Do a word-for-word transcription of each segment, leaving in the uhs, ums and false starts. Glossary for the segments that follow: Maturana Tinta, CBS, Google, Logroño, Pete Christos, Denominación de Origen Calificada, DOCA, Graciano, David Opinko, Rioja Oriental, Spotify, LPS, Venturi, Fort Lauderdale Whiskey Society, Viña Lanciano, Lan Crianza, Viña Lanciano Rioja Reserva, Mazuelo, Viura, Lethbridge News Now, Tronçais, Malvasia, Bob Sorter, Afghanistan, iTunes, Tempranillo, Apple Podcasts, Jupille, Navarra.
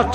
brought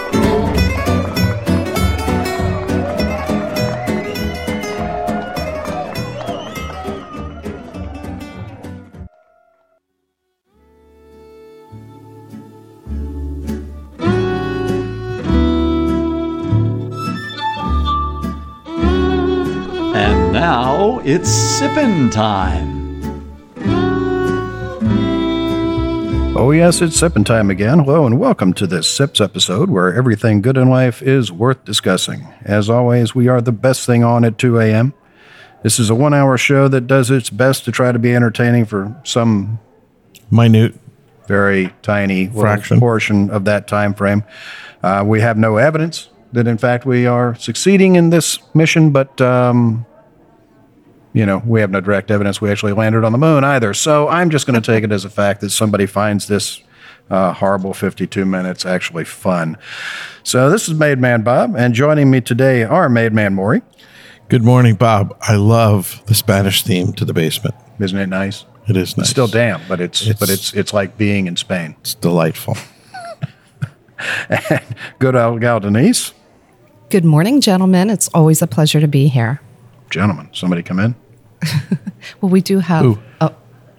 Now it's sippin' time. Oh yes, it's sippin' time again. Hello and welcome to this Sips episode where everything good in life is worth discussing. As always, we are the best thing on at two a.m. This is a one-hour show that does its best to try to be entertaining for some minute, very tiny fraction portion of that time frame. Uh, we have no evidence that, in fact, we are succeeding in this mission, but... Um, You know, we have no direct evidence we actually landed on the moon either. So I'm just going to take it as a fact that somebody finds this uh, horrible fifty-two minutes actually fun. So this is Made Man Bob, and joining me today are Made Man Maury. Good morning, Bob. I love the Spanish theme to the basement. Isn't it nice? It is nice. It's still damp, but it's, it's but it's it's like being in Spain. It's delightful. And good old gal Denise. Good morning, gentlemen. It's always a pleasure to be here. Gentlemen, somebody come in. Well, we do have a,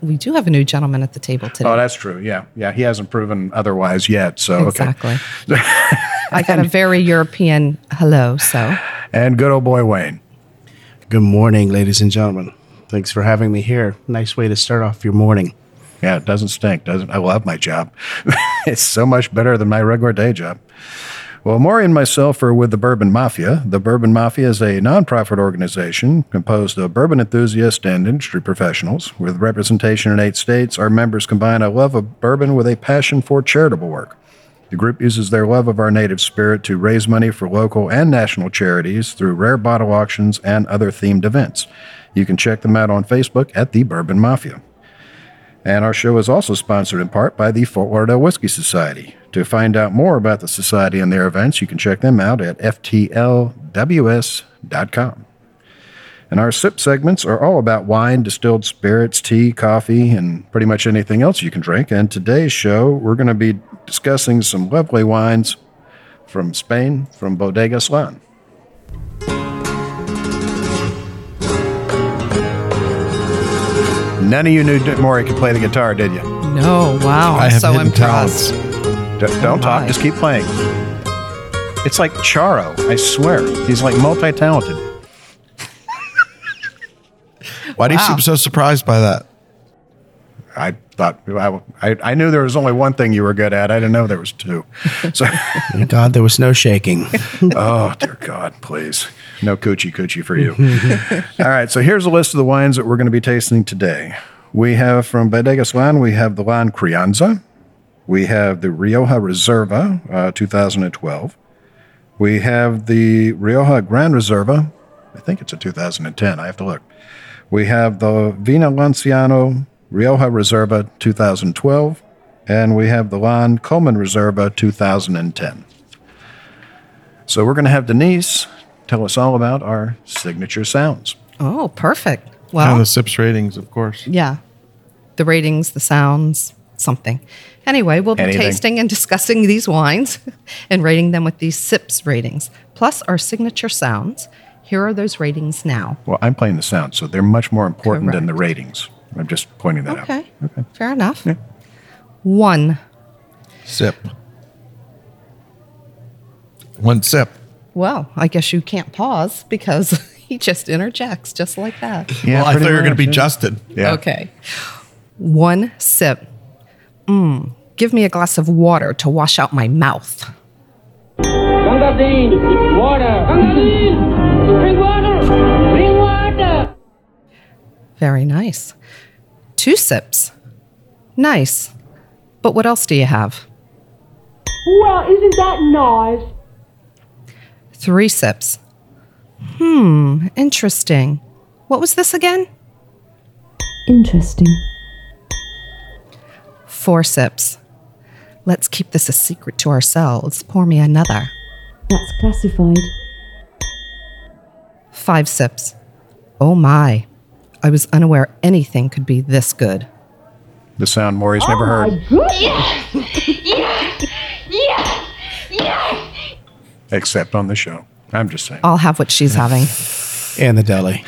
we do have a new gentleman at the table today. Oh, that's true. Yeah, yeah. He hasn't proven otherwise yet. So exactly. Okay. I got a very European hello. So and good old boy Wayne. Good morning, ladies and gentlemen. Thanks for having me here. Nice way to start off your morning. Yeah, it doesn't stink, doesn't it? I love my job. It's so much better than my regular day job. Well, Maury and myself are with the Bourbon Mafia. The Bourbon Mafia is a nonprofit organization composed of bourbon enthusiasts and industry professionals. With representation in eight states, our members combine a love of bourbon with a passion for charitable work. The group uses their love of our native spirit to raise money for local and national charities through rare bottle auctions and other themed events. You can check them out on Facebook at the Bourbon Mafia. And our show is also sponsored in part by the Fort Lauderdale Whiskey Society. To find out more about the Society and their events, you can check them out at f t l w s dot com. And our sip segments are all about wine, distilled spirits, tea, coffee, and pretty much anything else you can drink. And today's show, we're going to be discussing some lovely wines from Spain, from Bodegas Lan. None of you knew Maury could play the guitar, did you? No, wow. I'm so impressed. D- don't oh talk, just keep playing. It's like Charo, I swear. He's like multi-talented. Why wow. do you seem so surprised by that? I thought, I, I, I knew there was only one thing you were good at. I didn't know there was two. So, thank God there was no shaking. Oh, dear God, please. No coochie coochie for you. All right, so here's a list of the wines that we're going to be tasting today. We have from Bodegas Lan, we have the Lan Crianza. We have the Rioja Reserva, uh, two thousand twelve. We have the Rioja Gran Reserva. I think it's a two thousand ten. I have to look. We have the Viña Lanciano Rioja Reserva two thousand twelve, and we have the Lan Coleman Reserva two thousand ten. So we're going to have Denise tell us all about our signature sounds. Oh, perfect. Well, and the sips ratings, of course. Yeah, the ratings, the sounds, something. Anyway, we'll be Anything. tasting and discussing these wines and rating them with these sips ratings, plus our signature sounds. Here are those ratings now. Well, I'm playing the sounds, so they're much more important Correct. than the ratings. I'm just pointing that okay. out. Okay. Fair enough. Yeah. One. Sip. One sip. Well, I guess you can't pause because he just interjects just like that. Yeah, well, I thought you were going to be Justin. Yeah. Okay. One sip. Mmm. Give me a glass of water to wash out my mouth. Gangadine, water. Gangadine, bring water. Bring water. Very nice. Two sips. Nice. But what else do you have? Well, isn't that nice? Three sips. Hmm, interesting. What was this again? Interesting. Four sips. Let's keep this a secret to ourselves. Pour me another. That's classified. Five sips. Oh my, I was unaware anything could be this good. The sound Maury's oh never heard. Yes! Yes! Yes! Yes! Except on the show. I'm just saying. I'll have what she's having. In the deli.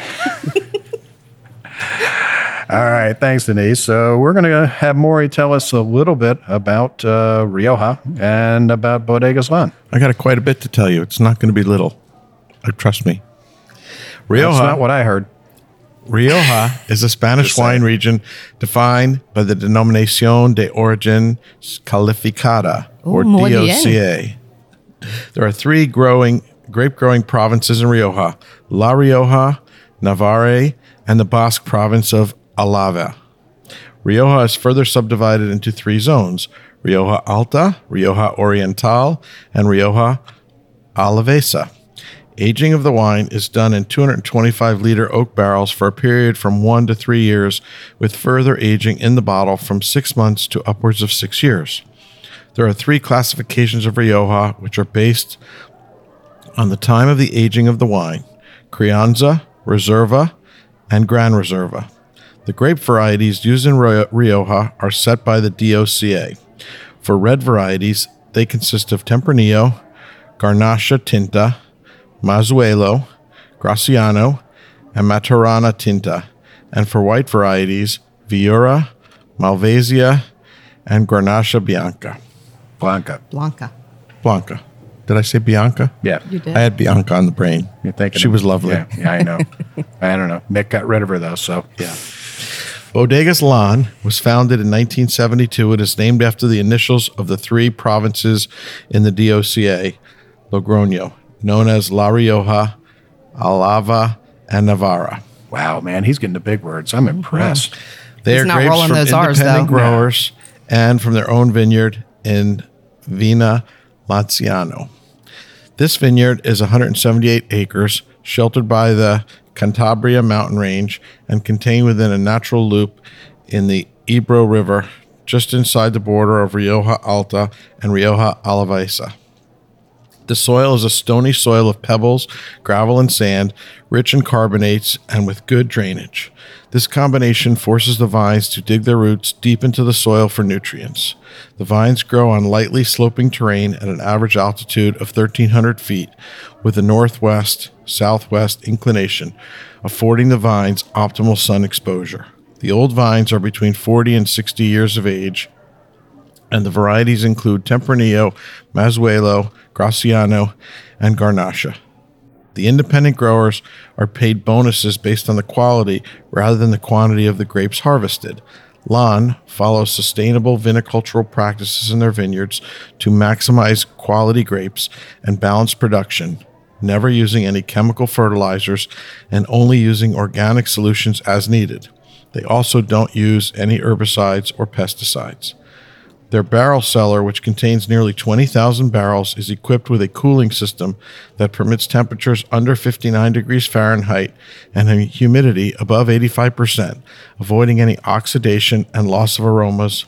All right. Thanks, Denise. So we're going to have Maury tell us a little bit about uh, Rioja and about Bodegas Lan. I got quite a bit to tell you. It's not going to be little. Trust me. Rioja. That's not what I heard. Rioja is a Spanish wine region defined by the Denominación de Origen Calificada, Ooh, or D O C A. There are three growing grape-growing provinces in Rioja, La Rioja, Navarre, and the Basque province of Álava. Rioja is further subdivided into three zones, Rioja Alta, Rioja Oriental, and Rioja Alavesa. Aging of the wine is done in two hundred twenty-five liter oak barrels for a period from one to three years, with further aging in the bottle from six months to upwards of six years. There are three classifications of Rioja, which are based on the time of the aging of the wine, Crianza, Reserva, and Gran Reserva. The grape varieties used in Rioja are set by the D O C A. For red varieties, they consist of Tempranillo, Garnacha Tinta, Mazuelo, Graciano, and Maturana Tinta, and for white varieties, Viura, Malvasia, and Garnacha Bianca. Blanca. Blanca. Blanca. Did I say Bianca? Yeah. You did. I had Bianca on the brain. You're thinking she was lovely. Yeah, yeah, I know. I don't know. Mick got rid of her, though, so. Yeah. Bodegas Lan was founded in nineteen seventy-two. It is named after the initials of the three provinces in the D O C A, Logroño, known as La Rioja, Álava, and Navarra. Wow, man, he's getting the big words. I'm impressed. Mm-hmm. They he's are grapes from those independent ours, growers no. and from their own vineyard in Viña Lanciano. This vineyard is one hundred seventy-eight acres, sheltered by the Cantabria mountain range and contained within a natural loop in the Ebro River, just inside the border of Rioja Alta and Rioja Alavesa. The soil is a stony soil of pebbles, gravel, and sand, rich in carbonates and with good drainage. This combination forces the vines to dig their roots deep into the soil for nutrients. The vines grow on lightly sloping terrain at an average altitude of thirteen hundred feet with a northwest-southwest inclination, affording the vines optimal sun exposure. The old vines are between forty and sixty years of age, and the varieties include Tempranillo, Mazuelo, Graciano, and Garnacha. The independent growers are paid bonuses based on the quality rather than the quantity of the grapes harvested. Lan follows sustainable vinicultural practices in their vineyards to maximize quality grapes and balance production, never using any chemical fertilizers and only using organic solutions as needed. They also don't use any herbicides or pesticides. Their barrel cellar, which contains nearly twenty thousand barrels, is equipped with a cooling system that permits temperatures under fifty-nine degrees Fahrenheit and a humidity above eighty-five percent, avoiding any oxidation and loss of aromas.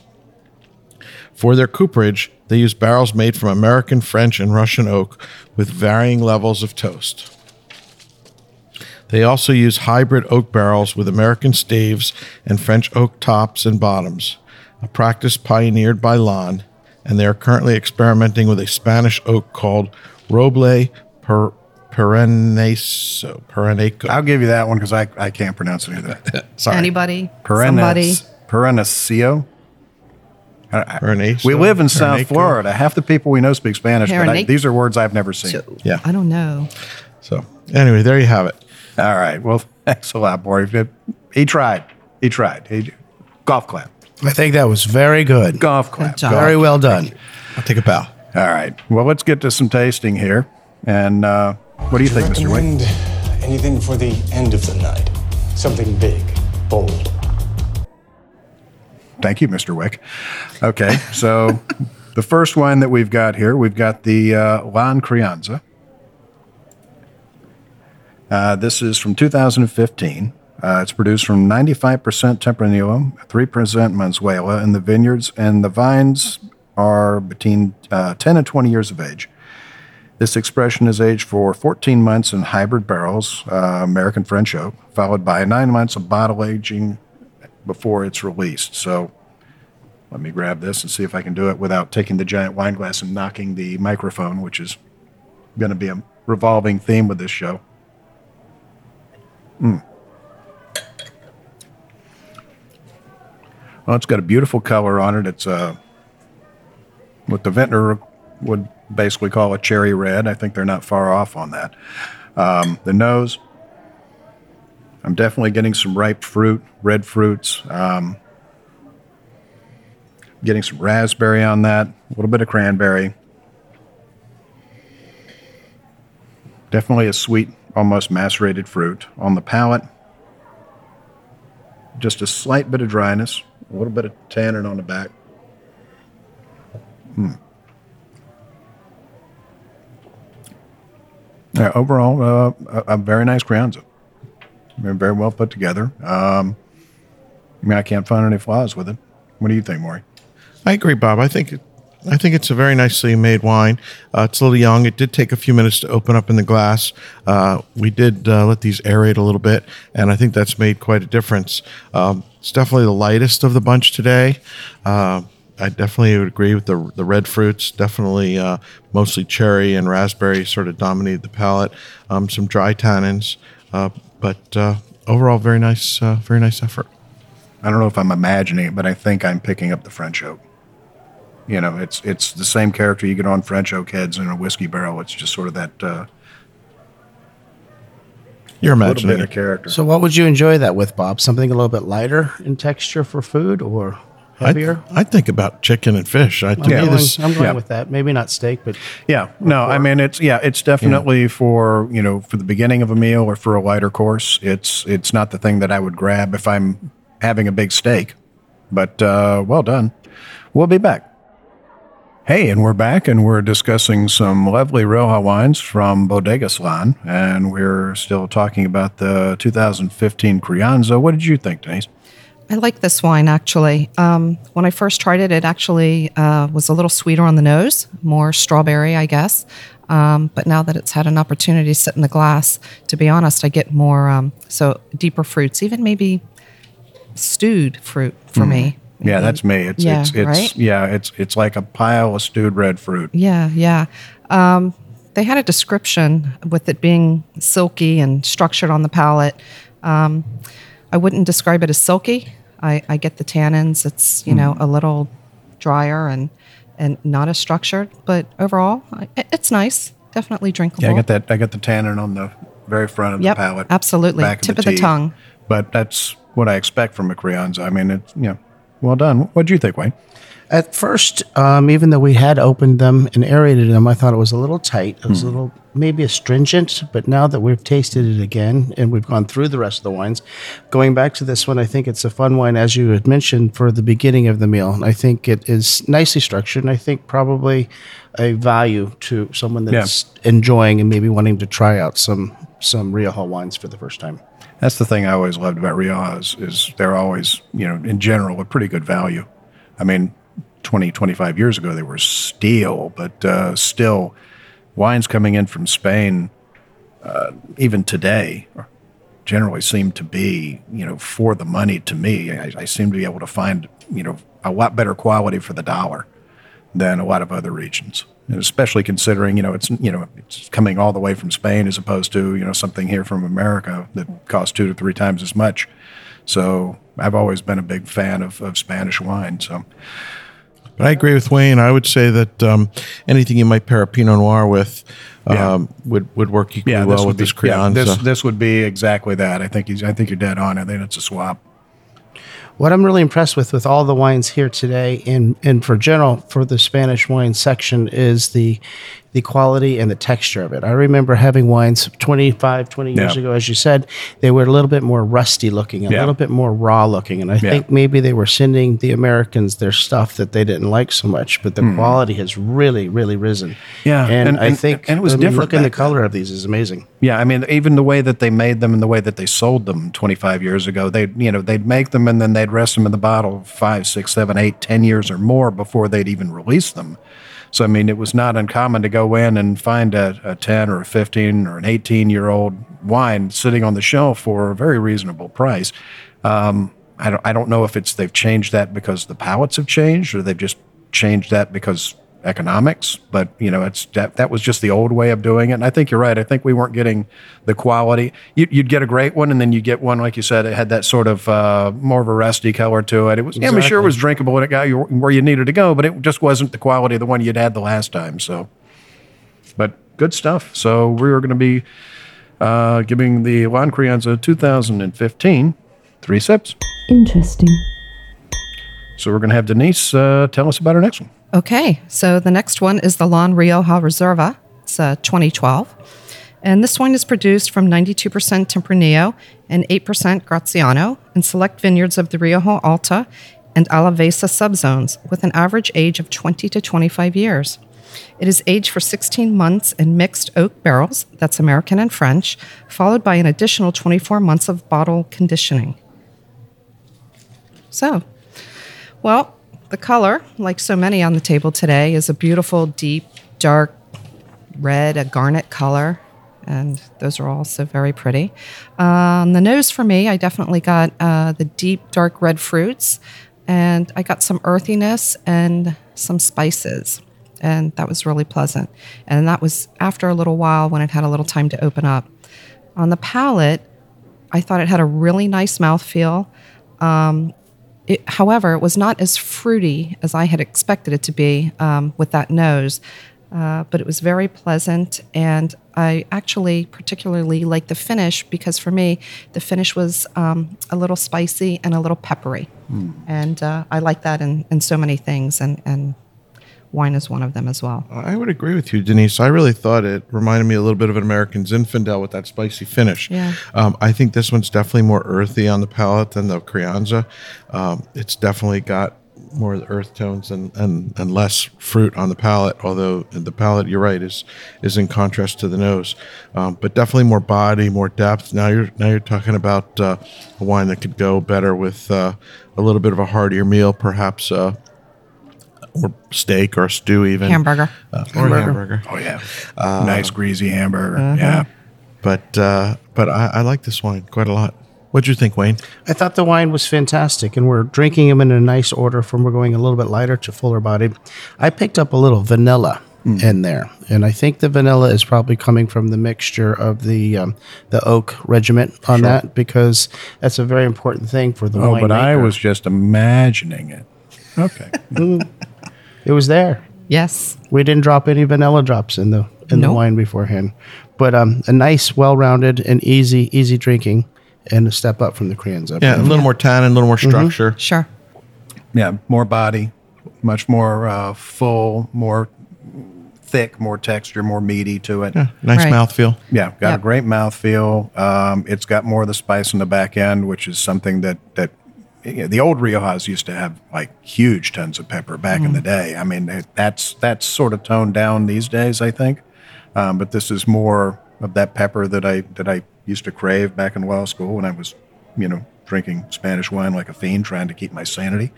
For their cooperage, they use barrels made from American, French, and Russian oak with varying levels of toast. They also use hybrid oak barrels with American staves and French oak tops and bottoms, a practice pioneered by Lan, and they are currently experimenting with a Spanish oak called Roble Pereneco. I'll give you that one because I, I can't pronounce any of that. Sorry. Anybody? Perenes, Perenecio? Pereneco. We live in Pereneco. South Florida. Half the people we know speak Spanish, Perenico. but I, these are words I've never seen. So, yeah. I don't know. So, anyway, there you have it. All right. Well, thanks a lot, Maury. He tried. He tried. He, golf clap. I think that was very good. Golf clap. Good very well done. I'll take a bow. All right. Well, let's get to some tasting here. And uh, what do you, do you think, Mister Wade? Anything for the end of the night. Something big, bold. Thank you, Mister Wick. Okay. So the first wine that we've got here, we've got the uh, Lan Crianza. Uh, this is from two thousand fifteen. Uh, it's produced from ninety-five percent Tempranillo, three percent Mazuelo in the vineyards, and the vines are between uh, ten and twenty years of age. This expression is aged for fourteen months in hybrid barrels, uh, American French oak, followed by nine months of bottle aging before it's released. So let me grab this and see if I can do it without taking the giant wine glass and knocking the microphone, which is going to be a revolving theme with this show. Mm. Well, it's got a beautiful color on it. It's uh, what the vintner would basically call a cherry red. I think they're not far off on that. Um, the nose, I'm definitely getting some ripe fruit, red fruits. Um, getting some raspberry on that, a little bit of cranberry. Definitely a sweet, almost macerated fruit. On the palate, just a slight bit of dryness, a little bit of tannin on the back. Hmm. Yeah, overall, uh, a, a very nice Crianza. Very well put together. Um, I mean, I can't find any flaws with it. What do you think, Maury? I agree, Bob. I think I think it's a very nicely made wine. Uh, it's a little young. It did take a few minutes to open up in the glass. Uh, we did uh, let these aerate a little bit, and I think that's made quite a difference. Um, it's definitely the lightest of the bunch today. Uh, I definitely would agree with the the red fruits. Definitely uh, mostly cherry and raspberry sort of dominated the palate. Um, some dry tannins, uh, but uh, overall, very nice, uh, very nice effort. I don't know if I'm imagining it, but I think I'm picking up the French oak. You know, it's it's the same character you get on French oak heads in a whiskey barrel. It's just sort of that uh, You're imagining little bit of character. So what would you enjoy that with, Bob? Something a little bit lighter in texture for food or heavier? I, I think about chicken and fish. I, well, yeah, I'm, this, going, I'm going yeah. with that. Maybe not steak, but... Yeah, no, pork. I mean, it's yeah, it's definitely yeah. for, you know, for the beginning of a meal or for a lighter course. It's, it's not the thing that I would grab if I'm having a big steak, but uh, well done. We'll be back. Hey, and we're back, and we're discussing some lovely Rioja wines from Bodegas Lan, and we're still talking about the two thousand fifteen Crianza. What did you think, Denise? I like this wine, actually. Um, when I first tried it, it actually uh, was a little sweeter on the nose, more strawberry, I guess. Um, but now that it's had an opportunity to sit in the glass, to be honest, I get more, um, so deeper fruits, even maybe stewed fruit for mm. me. Yeah, that's me. It's yeah, it's, it's right? yeah, it's it's like a pile of stewed red fruit. Yeah, yeah. Um, they had a description with it being silky and structured on the palate. Um, I wouldn't describe it as silky. I, I get the tannins. It's you mm. know a little drier and, and not as structured, but overall, it, it's nice. Definitely drinkable. Yeah, I got that. I got the tannin on the very front of yep, the palate. Absolutely, back tip of the, of the tongue. But that's what I expect from a Crianza. I mean, it's you know. Well done. What did you think, Wayne? At first, um, even though we had opened them and aerated them, I thought it was a little tight. It was hmm. a little maybe astringent, but now that we've tasted it again and we've gone through the rest of the wines, going back to this one, I think it's a fun wine, as you had mentioned, for the beginning of the meal. And I think it is nicely structured, and I think probably a value to someone that's yeah. enjoying and maybe wanting to try out some some Rioja wines for the first time. That's the thing I always loved about Riojas is they're always, you know, in general, a pretty good value. I mean, twenty, twenty-five years ago, they were steel, but uh, still wines coming in from Spain, uh, even today, generally seem to be, you know, for the money to me. I, I seem to be able to find, you know, a lot better quality for the dollar than a lot of other regions. And especially considering, you know, it's you know it's coming all the way from Spain as opposed to, you know, something here from America that costs two to three times as much. So I've always been a big fan of, of Spanish wine. So, but I agree with Wayne. I would say that um, anything you might pair a Pinot Noir with yeah. um, would would work equally yeah, well with be, this Crianza. Yeah, this this would be exactly that. I think he's, I think you're dead on. I think it's a swap. What I'm really impressed with with all the wines here today and, and for general for the Spanish wine section is the the quality and the texture of it. I remember having wines twenty-five, twenty yeah. years ago, as you said, they were a little bit more rusty looking, a yeah. little bit more raw looking. And I yeah. think maybe they were sending the Americans their stuff that they didn't like so much, but the mm. quality has really, really risen. Yeah. And, and I and, think and it was I mean, different. Looking at the color of these is amazing. Yeah. I mean, even the way that they made them and the way that they sold them twenty-five years ago, they, you know, they'd make them and then they'd rest them in the bottle five, six, seven, eight, ten years or more before they'd even release them. So, I mean, it was not uncommon to go in and find a, a ten or a fifteen or an eighteen-year-old wine sitting on the shelf for a very reasonable price. Um, I don't, I don't know if it's they've changed that because the palates have changed, or they've just changed that because economics. But, you know, it's that, that was just the old way of doing it. And I think you're right. I think we weren't getting the quality. You, you'd get a great one, and then you get one, like you said, it had that sort of uh, more of a rusty color to it. It was, exactly. Yeah, I'm sure it was drinkable when it got you where you needed to go, but it just wasn't the quality of the one you'd had the last time. So, but good stuff. So we are going to be uh, giving the Lan Crianza two thousand fifteen three sips. Interesting. So we're going to have Denise uh, tell us about our next one. Okay. So the next one is the Lan Rioja Reserva. It's uh, twenty twelve. And this wine is produced from ninety-two percent Tempranillo and eight percent Graciano in select vineyards of the Rioja Alta and Alavesa subzones with an average age of twenty to twenty-five years. It is aged for sixteen months in mixed oak barrels, that's American and French, followed by an additional twenty-four months of bottle conditioning. So, well, the color, like so many on the table today, is a beautiful, deep, dark red, a garnet color, and those are also very pretty. Um, the nose for me, I definitely got uh, the deep, dark red fruits, and I got some earthiness and some spices, and that was really pleasant. And that was after a little while when it had a little time to open up. On the palate, I thought it had a really nice mouthfeel. Um, It, however, it was not as fruity as I had expected it to be um, with that nose, uh, but it was very pleasant, and I actually particularly liked the finish because for me, the finish was um, a little spicy and a little peppery, mm. and uh, I like that in, in so many things, and, and wine is one of them as well. I would agree with you, Denise. I really thought it reminded me a little bit of an American Zinfandel with that spicy finish. Yeah. Um, I think this one's definitely more earthy on the palate than the Crianza. Um, it's definitely got more earth tones and, and, and less fruit on the palate, although the palate, you're right, is is in contrast to the nose. Um, but definitely more body, more depth. Now you're now you're talking about uh, a wine that could go better with uh, a little bit of a heartier meal, perhaps uh or steak or stew even. Hamburger. Uh, or hamburger. hamburger. Oh, yeah. Uh, nice, greasy hamburger. Uh-huh. Yeah. But uh, but I, I like this wine quite a lot. What'd you think, Wayne? I thought the wine was fantastic, and we're drinking them in a nice order from we're going a little bit lighter to fuller body. I picked up a little vanilla mm. in there, and I think the vanilla is probably coming from the mixture of the um, the oak regiment on sure. that, because that's a very important thing for the oh, wine. Oh, but maker. I was just imagining it. Okay. It was there. Yes. We didn't drop any vanilla drops in the in nope. the wine beforehand. But um, a nice, well-rounded, and easy, easy drinking, and a step up from the Crianza. Yeah, a little yeah. more tannin, a little more structure. Mm-hmm. Sure. Yeah, more body, much more uh, full, more thick, more texture, more meaty to it. Yeah, nice right. mouthfeel. Yeah, got yep. a great mouthfeel. Um, it's got more of the spice in the back end, which is something that that... The old Riojas used to have like huge tons of pepper back mm. in the day. I mean, it, that's that's sort of toned down these days, I think. Um, but this is more of that pepper that I that I used to crave back in law school when I was, you know, drinking Spanish wine like a fiend, trying to keep my sanity.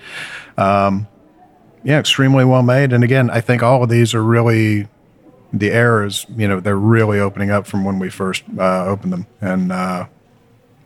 Um, yeah, extremely well made. And again, I think all of these are really the errors. You know, they're really opening up from when we first uh, opened them, and. Uh,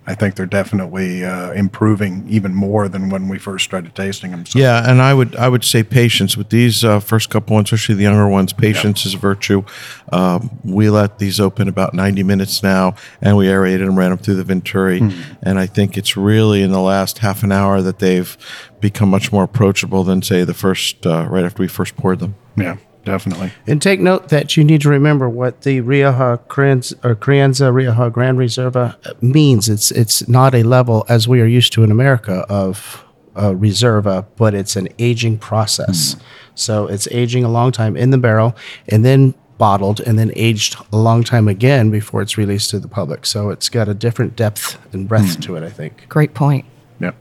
I think they're definitely uh, improving even more than when we first started tasting them. So. Yeah, and I would I would say patience with these uh, first couple ones, especially the younger ones. Patience yeah. is a virtue. Um, we let these open about ninety minutes now, and we aerated and ran them through the Venturi. Mm-hmm. And I think it's really in the last half an hour that they've become much more approachable than, say, the first uh, right after we first poured them. Yeah. Definitely. And take note that you need to remember what the Rioja Crianza, or Crianza Rioja Gran Reserva means. It's it's not a level as we are used to in America of uh, Reserva, but it's an aging process. Mm. So it's aging a long time in the barrel and then bottled and then aged a long time again before it's released to the public. So it's got a different depth and breadth mm. to it, I think. Great point. Yep.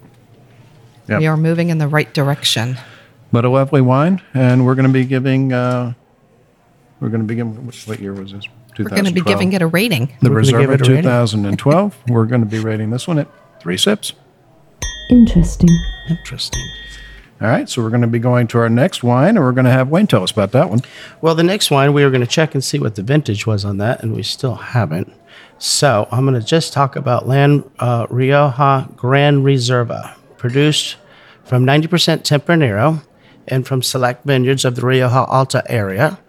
yep. We are moving in the right direction. But a lovely wine, and we're going to be giving. Uh, we're going to be giving. What year was this? We're going to be giving it a rating. The Reserva twenty twelve. We're going to be rating this one at three sips. Interesting. Interesting. All right, so we're going to be going to our next wine, and we're going to have Wayne tell us about that one. Well, the next wine, we were going to check and see what the vintage was on that, and we still haven't. So I'm going to just talk about Lan uh, Rioja Gran Reserva, produced from ninety percent Tempranillo and from select vineyards of the Rioja Alta area.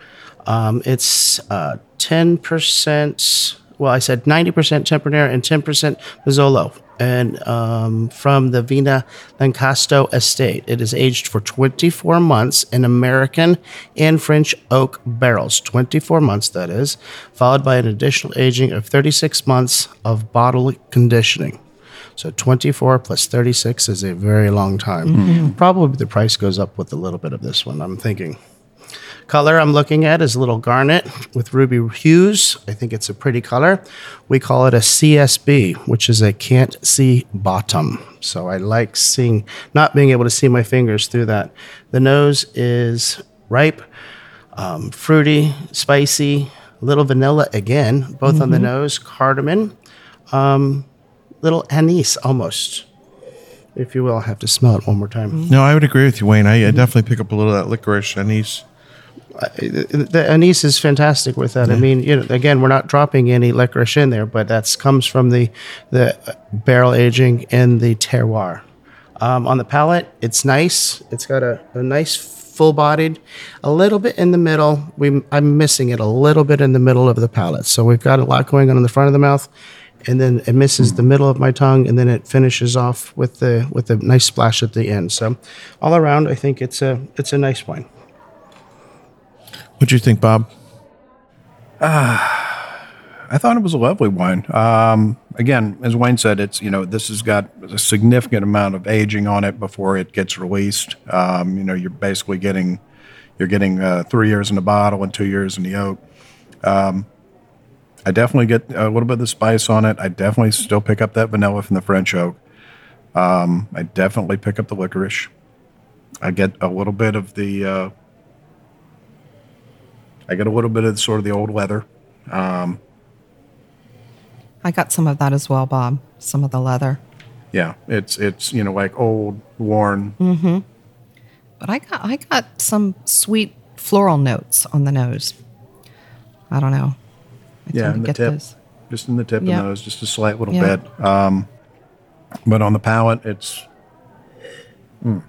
Um, it's uh, ten percent, well, I said ninety percent Tempranillo and ten percent Mazuelo, and um, from the Viña Lanciano estate. It is aged for twenty-four months in American and French oak barrels, twenty-four months that is, followed by an additional aging of thirty-six months of bottle conditioning. So twenty-four plus thirty-six is a very long time. Mm-hmm. Probably the price goes up with a little bit of this one, I'm thinking. Color I'm looking at is a little garnet with ruby hues. I think it's a pretty color. We call it a C S B, which is a can't see bottom. So I like seeing, not being able to see my fingers through that. The nose is ripe, um, fruity, spicy, a little vanilla again, both mm-hmm. on the nose, cardamom, um, little anise almost. If you will, I'll have to smell it one more time. No, I would agree with you, Wayne. I, I definitely pick up a little of that licorice anise. Uh, the, the anise is fantastic with that. Yeah. I mean, you know, again, we're not dropping any licorice in there, but that comes from the the barrel aging and the terroir. Um, on the palate, it's nice. It's got a, a nice full-bodied, a little bit in the middle. We I'm missing it a little bit in the middle of the palate. So we've got a lot going on in the front of the mouth. And then it misses the middle of my tongue, and then it finishes off with the with a nice splash at the end. So, all around, I think it's a it's a nice wine. What do you think, Bob? Ah, uh, I thought it was a lovely wine. Um, again, as Wayne said, it's you know this has got a significant amount of aging on it before it gets released. Um, you know, you're basically getting you're getting uh, three years in the bottle and two years in the oak. Um, I definitely get a little bit of the spice on it. I definitely still pick up that vanilla from the French oak. Um, I definitely pick up the licorice. I get a little bit of the, uh, I get a little bit of sort of the old leather. Um, I got some of that as well, Bob, some of the leather. Yeah, it's, it's you know, like old, worn. Mm-hmm. But I got, I got some sweet floral notes on the nose. I don't know. I yeah, in the tip, those. just in the tip yep. of those, just a slight little yep. bit. Um, but on the palate, it's mm.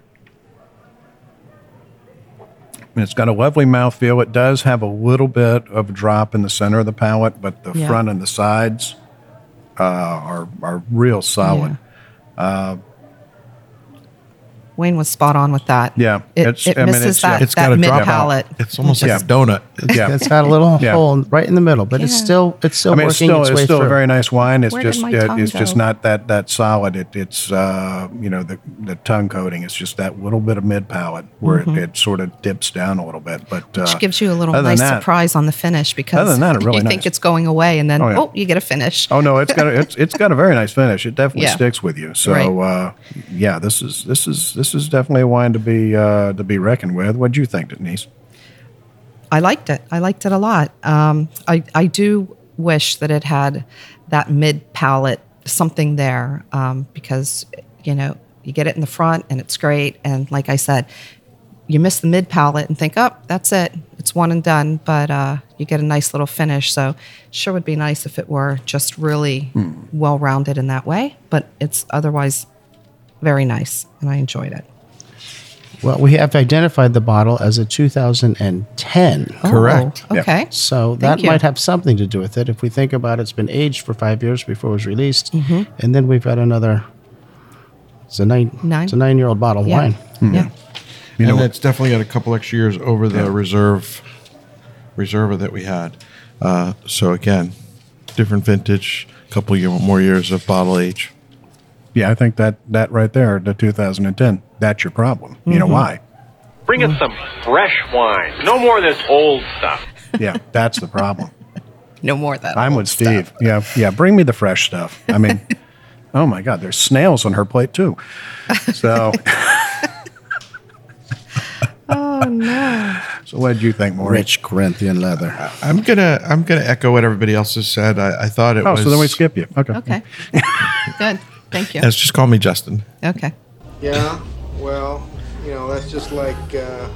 it's got a lovely mouthfeel. It does have a little bit of a drop in the center of the palate, but the yeah. front and the sides uh, are are real solid. Yeah. Uh, Wayne was spot on with that. Yeah. It, it's, it misses I mean, it's, that, it's that, that mid-palate. It's almost it's, like yeah. a donut. It's, yeah. it's got a little yeah. hole right in the middle, but yeah. it's still it's still I mean, working its, still, its, its way still through. It's still a very nice wine. It's Where just it, it's go? just not that that solid. It, it's, uh, you know, the, the tongue coating. It's just that little bit of mid-palate where mm-hmm. it, it sort of dips down a little bit. But, uh, Which gives you a little nice that, surprise on the finish because that, really you nice. think it's going away and then, oh, yeah. oh you get a finish. Oh, no, it's got a, it's, it's got a very nice finish. It definitely sticks with you. So, yeah, this is this is... This is definitely a wine to be uh, to be reckoned with. What did you think, Denise? I liked it. I liked it a lot. Um, I, I do wish that it had that mid-palate something there um, because, you know, you get it in the front and it's great. And like I said, you miss the mid-palate and think, oh, that's it. It's one and done. But uh, you get a nice little finish. So sure would be nice if it were just really mm. well-rounded in that way. But it's otherwise... very nice, and I enjoyed it. Well, we have identified the bottle as a two thousand ten. Oh, correct. Okay. Yeah. So that might have something to do with it. If we think about it, it's been aged for five years before it was released, mm-hmm. and then we've got another, it's a, nine, nine? It's a nine-year-old bottle of yeah. wine. Hmm. Yeah. You know, and that's definitely got a couple extra years over the yeah. reserve, reserva that we had. Uh, so, again, different vintage, a couple more years of bottle age. Yeah, I think that, that right there, the two thousand ten, that's your problem. Mm-hmm. You know why? Bring us some fresh wine. No more of this old stuff. Yeah, that's the problem. No more of that I'm old with Steve. Stuff. Yeah, yeah, bring me the fresh stuff. I mean, oh, my God, there's snails on her plate, too. So. Oh, no. So what did you think, Maureen? Rich Corinthian leather. I'm going to I'm gonna echo what everybody else has said. I, I thought it oh, was. Oh, so then we skip you. Okay. Okay. Good. Thank you. Yes, just call me Justin. Okay. Yeah, well, you know, that's just like uh,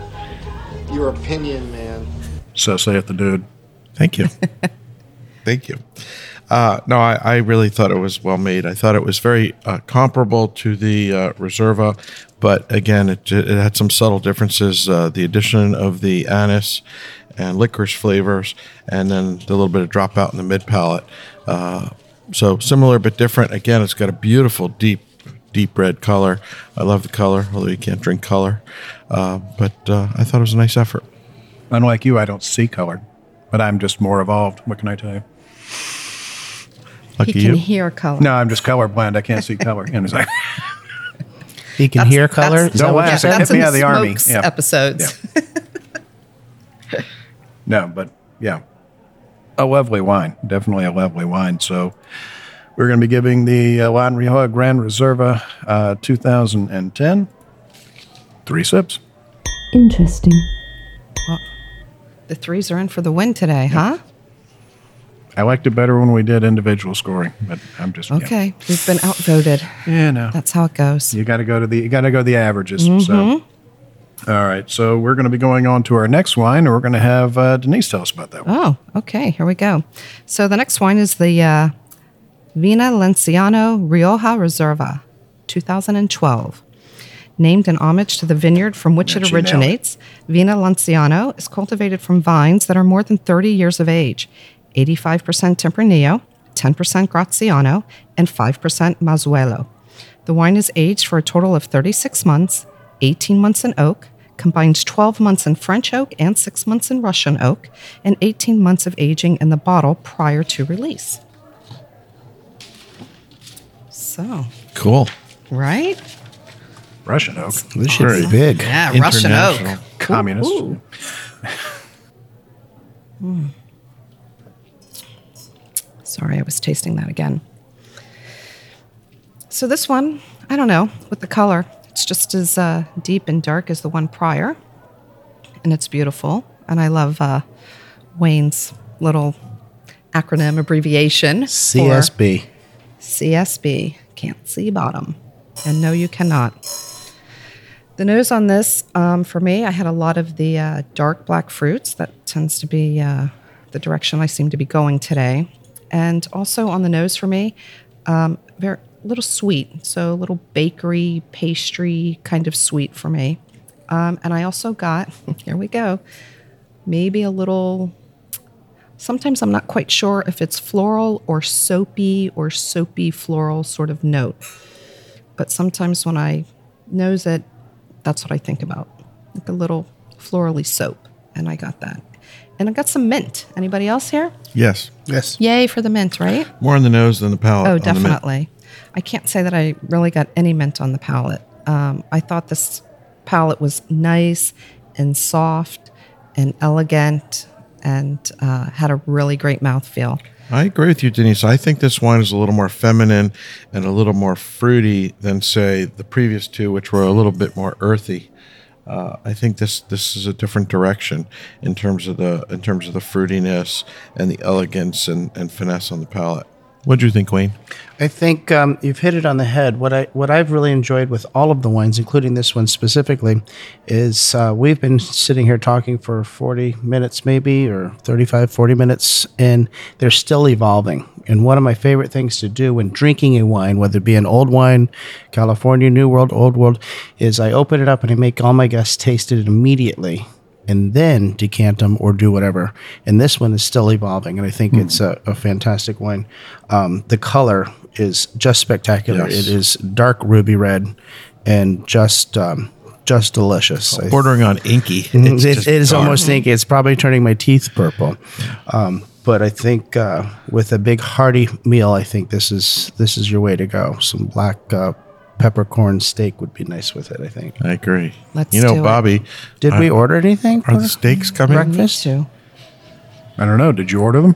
your opinion, man. So saith the dude. Thank you. Thank you. Uh, no, I, I really thought it was well made. I thought it was very uh, comparable to the uh, Reserva, but again, it, it had some subtle differences. Uh, the addition of the anise and licorice flavors, and then a little bit of dropout in the mid palate. Uh, so similar but different. Again, it's got a beautiful deep, deep red color. I love the color, although you can't drink color. Uh, but uh, I thought it was a nice effort. Unlike you, I don't see color, but I'm just more evolved. What can I tell you? Lucky he can you. hear color. No, I'm just colorblind. I can't see color. And it's like, he can that's, hear color. Don't laugh. Yeah, that's in me the, out of the army. Yeah. Episodes. Yeah. No, but yeah, a lovely wine. Definitely a lovely wine. So we're going to be giving the uh, Lan Rioja Gran Reserva uh, two thousand ten three sips. Interesting. Well, the threes are in for the win today, yeah. Huh? I liked it better when we did individual scoring, but I'm just okay. Yeah. We've been outvoted. Yeah, no, that's how it goes. You got to go to the you got to go to the averages. Mm-hmm. So, all right. So we're going to be going on to our next wine, and we're going to have uh, Denise tell us about that one. Oh, okay. Here we go. So the next wine is the uh, Viña Lanciano Rioja Reserva, two thousand twelve. Named in homage to the vineyard from which it originates, Viña Lanciano is cultivated from vines that are more than thirty years of age. eighty-five percent Tempranillo, ten percent Graciano, and five percent Mazuelo. The wine is aged for a total of thirty-six months, eighteen months in oak, combines twelve months in French oak and six months in Russian oak, and eighteen months of aging in the bottle prior to release. So. Cool. Right? Russian oak. This shit's very big. Yeah, Russian oak. Communist. Ooh, ooh. mm. Sorry, I was tasting that again. So this one, I don't know, with the color, it's just as uh, deep and dark as the one prior. And it's beautiful. And I love uh, Wayne's little acronym abbreviation. C S B. C S B. Can't see bottom. And no, you cannot. The nose on this, um, for me, I had a lot of the uh, dark black fruits. That tends to be uh, the direction I seem to be going today. And also on the nose for me, um, very little sweet, so a little bakery, pastry kind of sweet for me. Um, and I also got, here we go, maybe a little, sometimes I'm not quite sure if it's floral or soapy or soapy floral sort of note. But sometimes when I nose it, that's what I think about, like a little florally soap. And I got that. And I got some mint. Anybody else here? Yes. Yes. Yay for the mint, right? More on the nose than the palate. Oh, definitely. I can't say that I really got any mint on the palate. Um, I thought this palate was nice and soft and elegant and uh, had a really great mouthfeel. I agree with you, Denise. I think this wine is a little more feminine and a little more fruity than, say, the previous two, which were a little bit more earthy. Uh, I think this this is a different direction in terms of the in terms of the fruitiness and the elegance and, and finesse on the palate. What do you think, Wayne? I think um, you've hit it on the head. What I what I've really enjoyed with all of the wines, including this one specifically, is uh, we've been sitting here talking for forty minutes maybe, or thirty-five, forty minutes, and they're still evolving. And one of my favorite things to do when drinking a wine, whether it be an old wine, California, New World, Old World, is I open it up and I make all my guests taste it immediately and then decant them or do whatever. And this one is still evolving, and I think mm. it's a, a fantastic wine. Um, the color is just spectacular. Yes. It is dark ruby red and just... Um, Just delicious. Bordering on inky. It's it, it is dark. Almost inky. It's probably turning my teeth purple. Um, but I think uh, with a big hearty meal, I think this is this is your way to go. Some black uh, peppercorn steak would be nice with it, I think. I agree. Let's you know, do Bobby. It. Did uh, we order anything? Are the steaks coming? Breakfast? Me too. I don't know. Did you order them?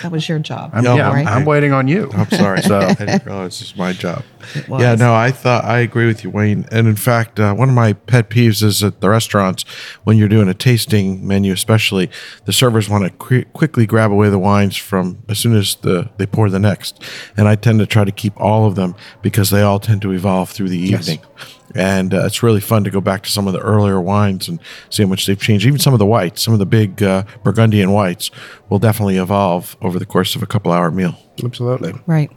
That was your job. I'm, no, yeah, right? I'm, I'm waiting on you. I'm sorry. So I didn't realize this was my job. Yeah, no, I thought I agree with you, Wayne. And in fact, uh, one of my pet peeves is at the restaurants when you're doing a tasting menu, especially the servers want to qu- quickly grab away the wines from as soon as the they pour the next. And I tend to try to keep all of them because they all tend to evolve through the evening. Yes. And uh, it's really fun to go back to some of the earlier wines and see how much they've changed. Even some of the whites, some of the big uh, Burgundian whites will definitely evolve over the course of a couple-hour meal. Absolutely. Right.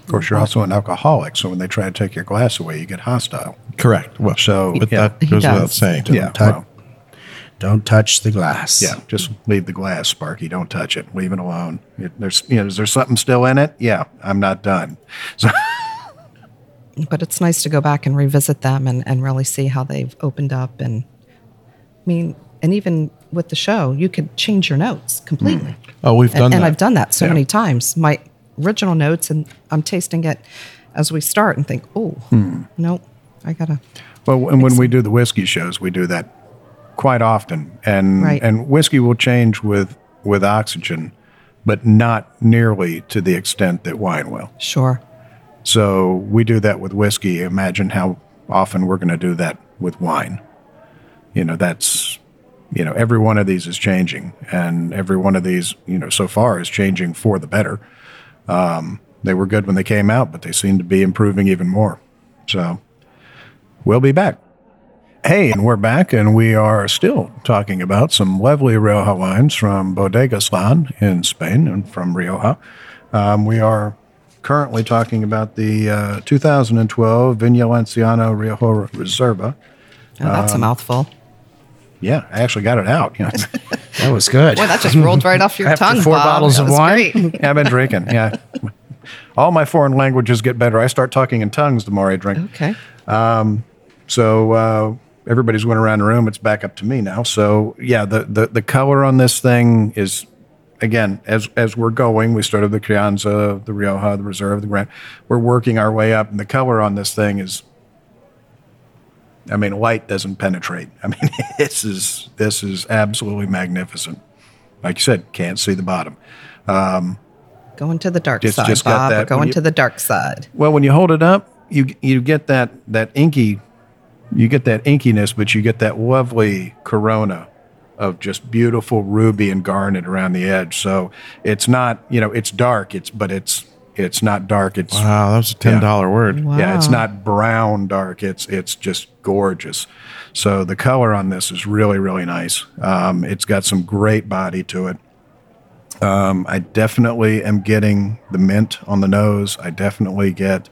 Of course, you're also an alcoholic, so when they try to take your glass away, you get hostile. Correct. Well, so but yeah, that goes without saying. Don't yeah. T- well, don't touch the glass. Yeah. Just leave the glass, Sparky. Don't touch it. Leave it alone. It, there's, you know, is there something still in it? Yeah. I'm not done. So. But it's nice to go back and revisit them and, and really see how they've opened up. And I mean, and even with the show, you could change your notes completely. Mm. Oh, we've done and, that. And I've done that so yeah. many times. My original notes, and I'm tasting it as we start and think, oh, hmm. nope, I got to. Well, and when we do the whiskey shows, we do that quite often. And right. and whiskey will change with, with oxygen, but not nearly to the extent that wine will. Sure. So we do that with whiskey. Imagine how often we're going to do that with wine. You know, that's, you know, every one of these is changing, and every one of these, you know, so far is changing for the better. Um, they were good when they came out, but they seem to be improving even more. So we'll be back. Hey, and we're back, and we are still talking about some lovely Rioja wines from Bodegas Lan in Spain and from Rioja. Um, we are currently talking about the uh, two thousand twelve Viña Lanciano Rioja Reserva. Oh, that's um, a mouthful. Yeah, I actually got it out. You know. That was good. Boy, that just rolled right off your tongue, four Bob. bottles that of wine. Yeah, I've been drinking. Yeah, all my foreign languages get better. I start talking in tongues the more I drink. Okay. Um, so uh, everybody's going around the room. It's back up to me now. So yeah, the the, the color on this thing is. Again, as as we're going, we started the Crianza, the Rioja, the Reserve, the Gran. We're working our way up, and the color on this thing is, I mean, light doesn't penetrate. I mean, this is this is absolutely magnificent. Like you said, can't see the bottom. Um, going to the dark just, side, just Bob. Got that going you, to the dark side. Well, when you hold it up, you you get that that inky, you get that inkiness, but you get that lovely corona of just beautiful ruby and garnet around the edge. So it's not, you know, it's dark, it's but it's it's not dark. It's wow, that was a ten dollar yeah. word. Wow. Yeah, it's not brown dark. It's it's just gorgeous. So the color on this is really, really nice. Um, it's got some great body to it. Um, I definitely am getting the mint on the nose. I definitely get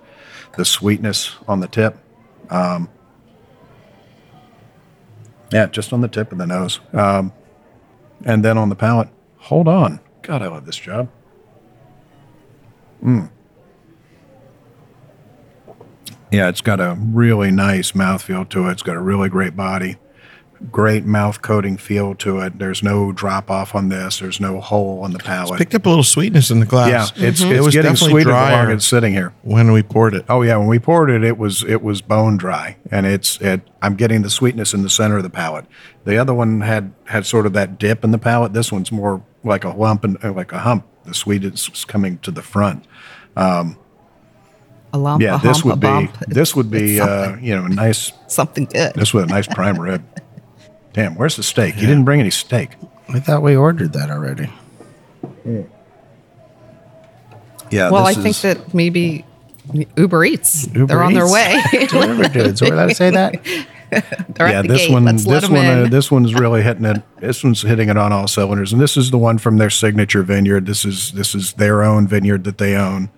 the sweetness on the tip. Um, Yeah, just on the tip of the nose. Um, and then on the palate. Hold on. God, I love this job. Mm. Yeah, it's got a really nice mouthfeel to it. It's got a really great body. Great mouth coating feel to it. There's no drop off on this. There's no hole on the palate. It's picked up a little sweetness in the glass. Yeah, it's, mm-hmm. it's it was getting sweeter while it's sitting here. When we poured it. Oh yeah, when we poured it, it was it was bone dry, and it's it. I'm getting the sweetness in the center of the palate. The other one had had sort of that dip in the palate. This one's more like a lump and like a hump. The sweetness is coming to the front. Um, a lump. Yeah, a this, hump, would be, bump. this would be this would be you know a nice something good. This with a nice prime rib. Damn, where's the steak? You yeah. didn't bring any steak. I thought we ordered that already. Yeah. Well, this I is, think that maybe Uber Eats. Uber they're Eats. on their way. Delivery dudes. Were I say that? They're yeah. At the this gate. one. Let's this one. Uh, this one's really hitting it. This one's hitting it on all cylinders. And this is the one from their signature vineyard. This is this is their own vineyard that they own.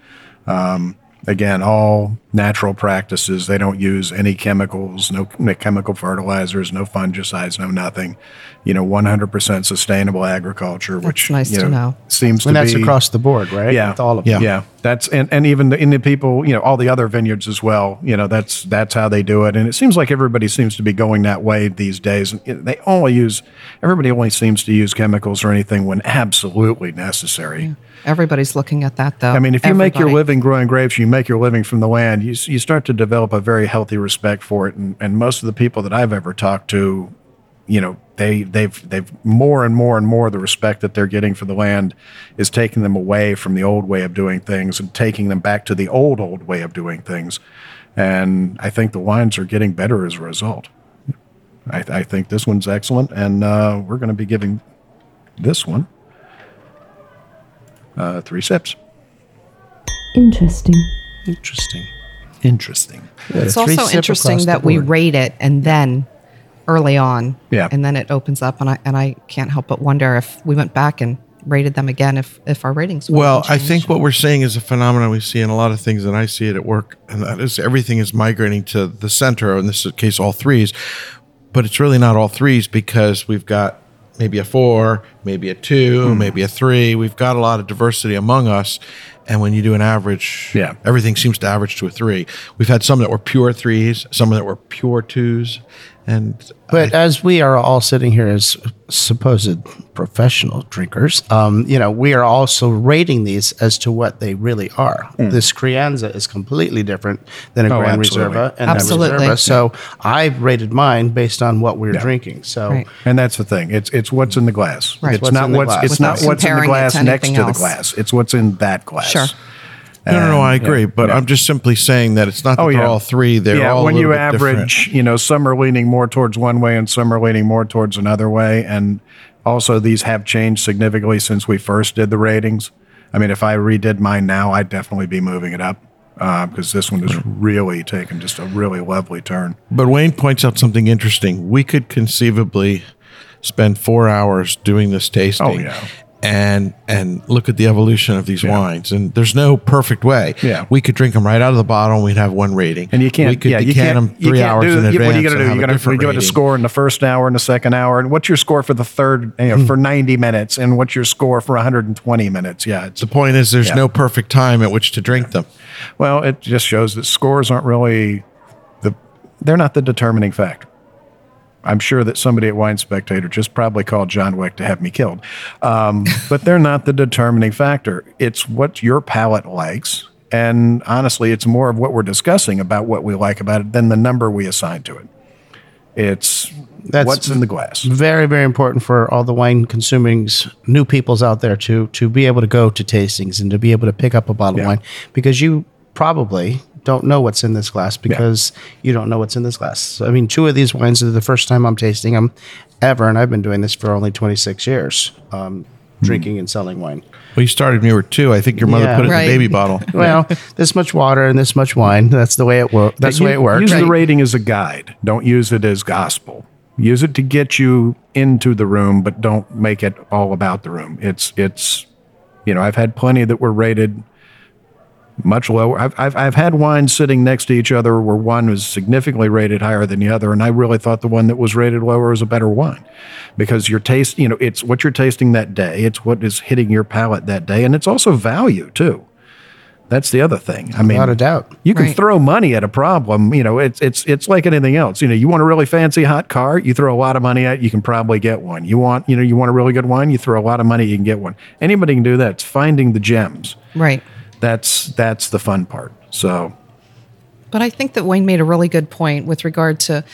Um, Again, all natural practices. They don't use any chemicals, no chemical fertilizers, no fungicides, no nothing. You know, one hundred percent sustainable agriculture, that's which nice you know, to know. seems when to that's be. That's across the board, right? Yeah. With all of yeah. yeah. That's, and, and even the, in the people, you know, all the other vineyards as well, you know, that's that's how they do it. And it seems like everybody seems to be going that way these days. They only use, everybody only seems to use chemicals or anything when absolutely necessary. Yeah. Everybody's looking at that, though. I mean, if you Everybody. make your living growing grapes, you make your living from the land, you you start to develop a very healthy respect for it. And, and most of the people that I've ever talked to, you know, they, they've, they've more and more and more the respect that they're getting for the land is taking them away from the old way of doing things and taking them back to the old, old way of doing things. And I think the wines are getting better as a result. I, I think this one's excellent, and uh, we're going to be giving this one Uh, three sips. Interesting. Interesting. interesting. Yeah, it's also interesting that we rate it and then early on, yeah, and then it opens up, and I and I can't help but wonder if we went back and rated them again if if our ratings were well. I think what we're seeing is a phenomenon we see in a lot of things, and I see it at work, and that is everything is migrating to the center. In this case, all threes, but it's really not all threes because we've got maybe a four, maybe a two, mm. maybe a three. We've got a lot of diversity among us. And when you do an average, yeah. everything seems to average to a three. We've had some that were pure threes, some that were pure twos. and But I, as we are all sitting here as supposed professional drinkers, um, you know, we are also rating these as to what they really are. Mm. This Crianza is completely different than a oh, Gran absolutely. Reserva and absolutely. a Reserva. So I've rated mine based on what we're yeah. drinking. So right. And that's the thing. It's it's what's in the glass. Right. It's, what's not, the what's, glass. it's not what's in the glass to next else. to the glass. It's what's in that glass. Sure. No, no, no, I agree, yeah, but yeah. I'm just simply saying that it's not that oh, yeah. they're all three. They're yeah, all when you average, different. You know, some are leaning more towards one way and some are leaning more towards another way. And also these have changed significantly since we first did the ratings. I mean, if I redid mine now, I'd definitely be moving it up because uh, this one is really taken just a really lovely turn. But Wayne points out something interesting. We could conceivably spend four hours doing this tasting. Oh, yeah. And and look at the evolution of these yeah. wines. And there's no perfect way. Yeah. We could drink them right out of the bottle and we'd have one rating. And you can't we could yeah, you decan them three hours do, in advance. What are you going to do? You're going to go to score in the first hour and the second hour. And what's your score for the third, you know, mm. for ninety minutes? And what's your score for one hundred twenty minutes? Yeah. It's, the point is there's yeah. no perfect time at which to drink yeah. them. Well, it just shows that scores aren't really, the they're not the determining factor. I'm sure that somebody at Wine Spectator just probably called John Wick to have me killed. Um, but they're not the determining factor. It's what your palate likes. And honestly, it's more of what we're discussing about what we like about it than the number we assign to it. It's That's what's in the glass. Very, very important for all the wine consuming new peoples out there to, to be able to go to tastings and to be able to pick up a bottle yeah. of wine because you probably don't know what's in this glass because yeah. you don't know what's in this glass. So, I mean, two of these wines are the first time I'm tasting them ever, and I've been doing this for only twenty-six years, um, mm-hmm. drinking and selling wine. Well, you started when you were two. I think your mother yeah, put it right. in the baby bottle. Well, this much water and this much wine. That's the way it works. That's you, the way it works. Use right. the rating as a guide. Don't use it as gospel. Use it to get you into the room, but don't make it all about the room. It's, it's, you know, I've had plenty that were rated much lower. I've, I've I've had wines sitting next to each other where one was significantly rated higher than the other, and I really thought the one that was rated lower was a better wine, because your taste, you know, it's what you're tasting that day, it's what is hitting your palate that day, and it's also value too. That's the other thing. I mean, without a doubt, you can right. throw money at a problem. You know, it's it's it's like anything else. You know, you want a really fancy hot car, you throw a lot of money at, you can probably get one. You want, you know, you want a really good wine, you throw a lot of money, you can get one. Anybody can do that. It's finding the gems. Right. That's that's the fun part. So, but I think that Wayne made a really good point with regard to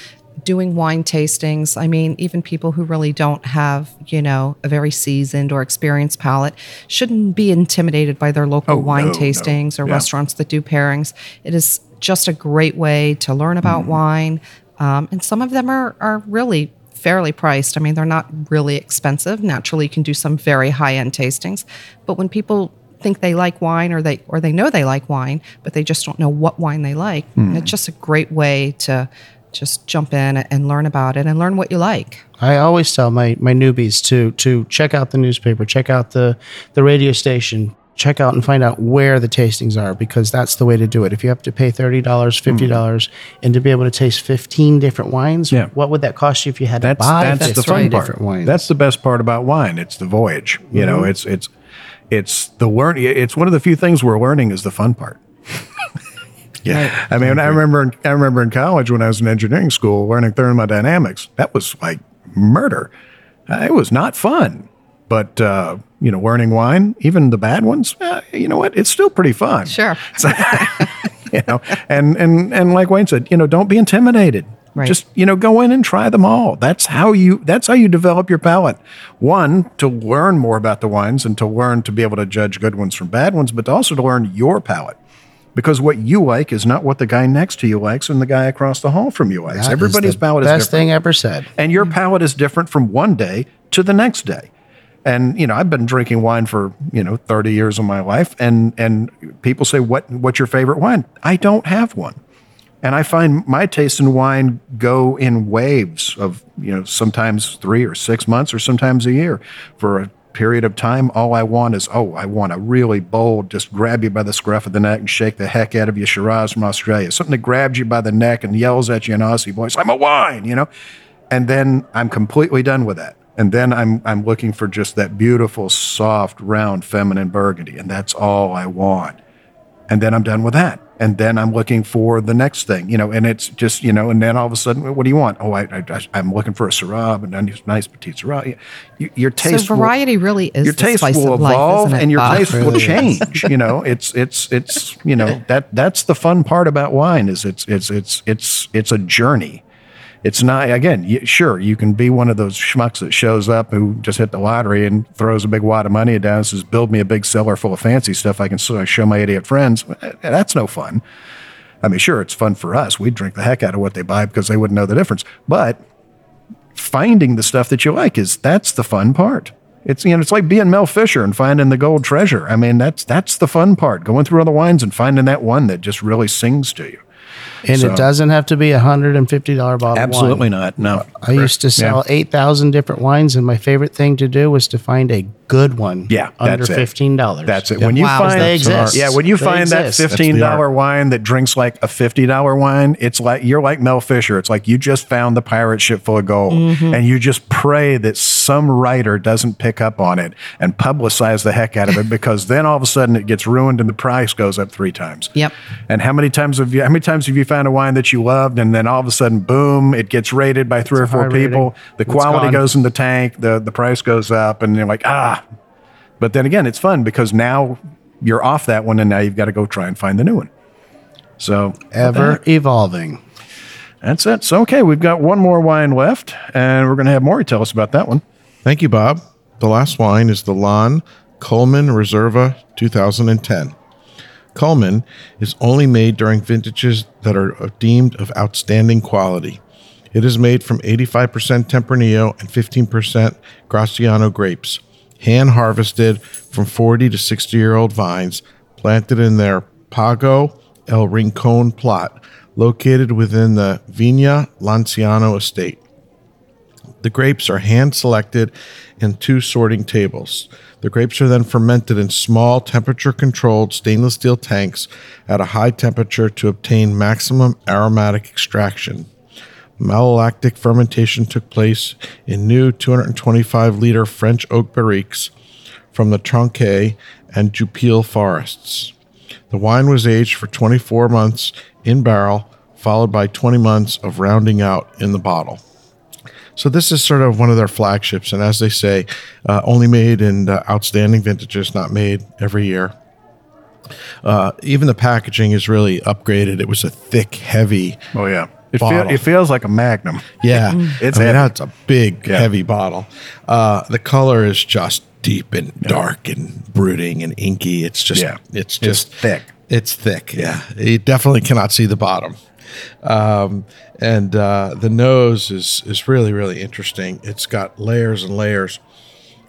doing wine tastings. I mean, even people who really don't have, you know, a very seasoned or experienced palate shouldn't be intimidated by their local oh, wine no, tastings no. or yeah. restaurants that do pairings. It is just a great way to learn about mm-hmm. wine, um, and some of them are are really fairly priced. I mean, they're not really expensive. Naturally, you can do some very high end tastings, but when people think they like wine, or they or they know they like wine, but they just don't know what wine they like. Mm. And it's just a great way to just jump in and learn about it and learn what you like. I always tell my my newbies to to check out the newspaper, check out the the radio station, check out and find out where the tastings are, because that's the way to do it. If you have to pay thirty dollars, fifty dollars, mm. and to be able to taste fifteen different wines, yeah. what would that cost you if you had that's, to buy that's fifteen the fun part. different wines? That's the best part about wine. It's the voyage. Mm-hmm. You know, it's it's It's the learn. It's one of the few things we're learning is the fun part. yeah, I mean, I remember. I remember in college when I was in engineering school learning thermodynamics. That was like murder. It was not fun. But uh, you know, learning wine, even the bad ones, eh, you know what? It's still pretty fun. Sure. So, you know, and and and like Wayne said, you know, don't be intimidated. Right. Just, you know, go in and try them all. That's how you that's how you develop your palate. One, to learn more about the wines and to learn to be able to judge good ones from bad ones, but also to learn your palate. Because what you like is not what the guy next to you likes and the guy across the hall from you likes. That Everybody's is palate is different. Best thing ever said. And your palate is different from one day to the next day. And, you know, I've been drinking wine for, you know, thirty years of my life. And, and people say, what, what's your favorite wine? I don't have one. And I find my taste in wine go in waves of, you know, sometimes three or six months or sometimes a year. For a period of time, all I want is, oh, I want a really bold, just grab you by the scruff of the neck and shake the heck out of you Shiraz from Australia. Something that grabs you by the neck and yells at you in Aussie voice, I'm a wine, you know. And then I'm completely done with that. And then I'm I'm looking for just that beautiful, soft, round, feminine burgundy, and that's all I want. And then I'm done with that. And then I'm looking for the next thing, you know, and it's just, you know, and then all of a sudden, what do you want? Oh, I, I, I'm looking for a Syrah, and a nice Petite Syrah. Your, your taste so variety will, really is your taste the spice will of evolve, life, and your Bob? Taste really will change. You know, it's it's it's you know that that's the fun part about wine is it's it's it's it's it's a journey. It's not, again, sure, you can be one of those schmucks that shows up who just hit the lottery and throws a big wad of money down and says, build me a big cellar full of fancy stuff I can show my idiot friends. That's no fun. I mean, sure, it's fun for us. We drink the heck out of what they buy because they wouldn't know the difference. But finding the stuff that you like is, that's the fun part. It's, you know, it's like being Mel Fisher and finding the gold treasure. I mean, that's that's the fun part, going through all the wines and finding that one that just really sings to you. And so, it doesn't have to be a one hundred fifty dollars bottle of wine. Absolutely not, no. I used to sell yeah. eight thousand different wines, and my favorite thing to do was to find a good one yeah, under that's fifteen dollars. It. That's it. When you wow, find, they exist. Yeah, when you they find exist. That fifteen dollars wine that drinks like a fifty dollars wine, it's like you're like Mel Fisher. It's like you just found the pirate ship full of gold, mm-hmm. and you just pray that some writer doesn't pick up on it and publicize the heck out of it, because then all of a sudden it gets ruined and the price goes up three times. Yep. And how many times have you? How many times have you found a wine that you loved, and then all of a sudden, boom, it gets rated by three it's or four people. Rating. The quality goes in the tank. The, the price goes up, and you're like, ah. But then again, it's fun because now you're off that one, and now you've got to go try and find the new one. So ever that, evolving. That's it. So, okay, we've got one more wine left, and we're going to have Maury tell us about that one. Thank you, Bob. The last wine is the Lan Coleman Reserva two thousand ten. Coleman is only made during vintages that are deemed of outstanding quality. It is made from eighty-five percent Tempranillo and fifteen percent Graciano grapes, hand-harvested from forty to sixty-year-old vines planted in their Pago El Rincón plot, located within the Viña Lanciano estate. The grapes are hand-selected in two sorting tables. The grapes are then fermented in small temperature-controlled stainless steel tanks at a high temperature to obtain maximum aromatic extraction. Malolactic fermentation took place in new two hundred twenty-five liter French oak barriques from the Tronçais and Jupille forests. The wine was aged for twenty-four months in barrel, followed by twenty months of rounding out in the bottle. So this is sort of one of their flagships, and as they say, uh, only made in uh, outstanding vintages, not made every year. Uh, even the packaging is really upgraded. It was a thick, heavy Oh, yeah. It, feel, it feels like a Magnum. Yeah. it's, I mean, that's a big, yeah. heavy bottle. Uh, the color is just deep and yeah. dark and brooding and inky. It's just, yeah. it's just it's thick. It's thick, yeah. You definitely cannot see the bottom. Um, and uh, the nose is is really, really interesting. It's got layers and layers.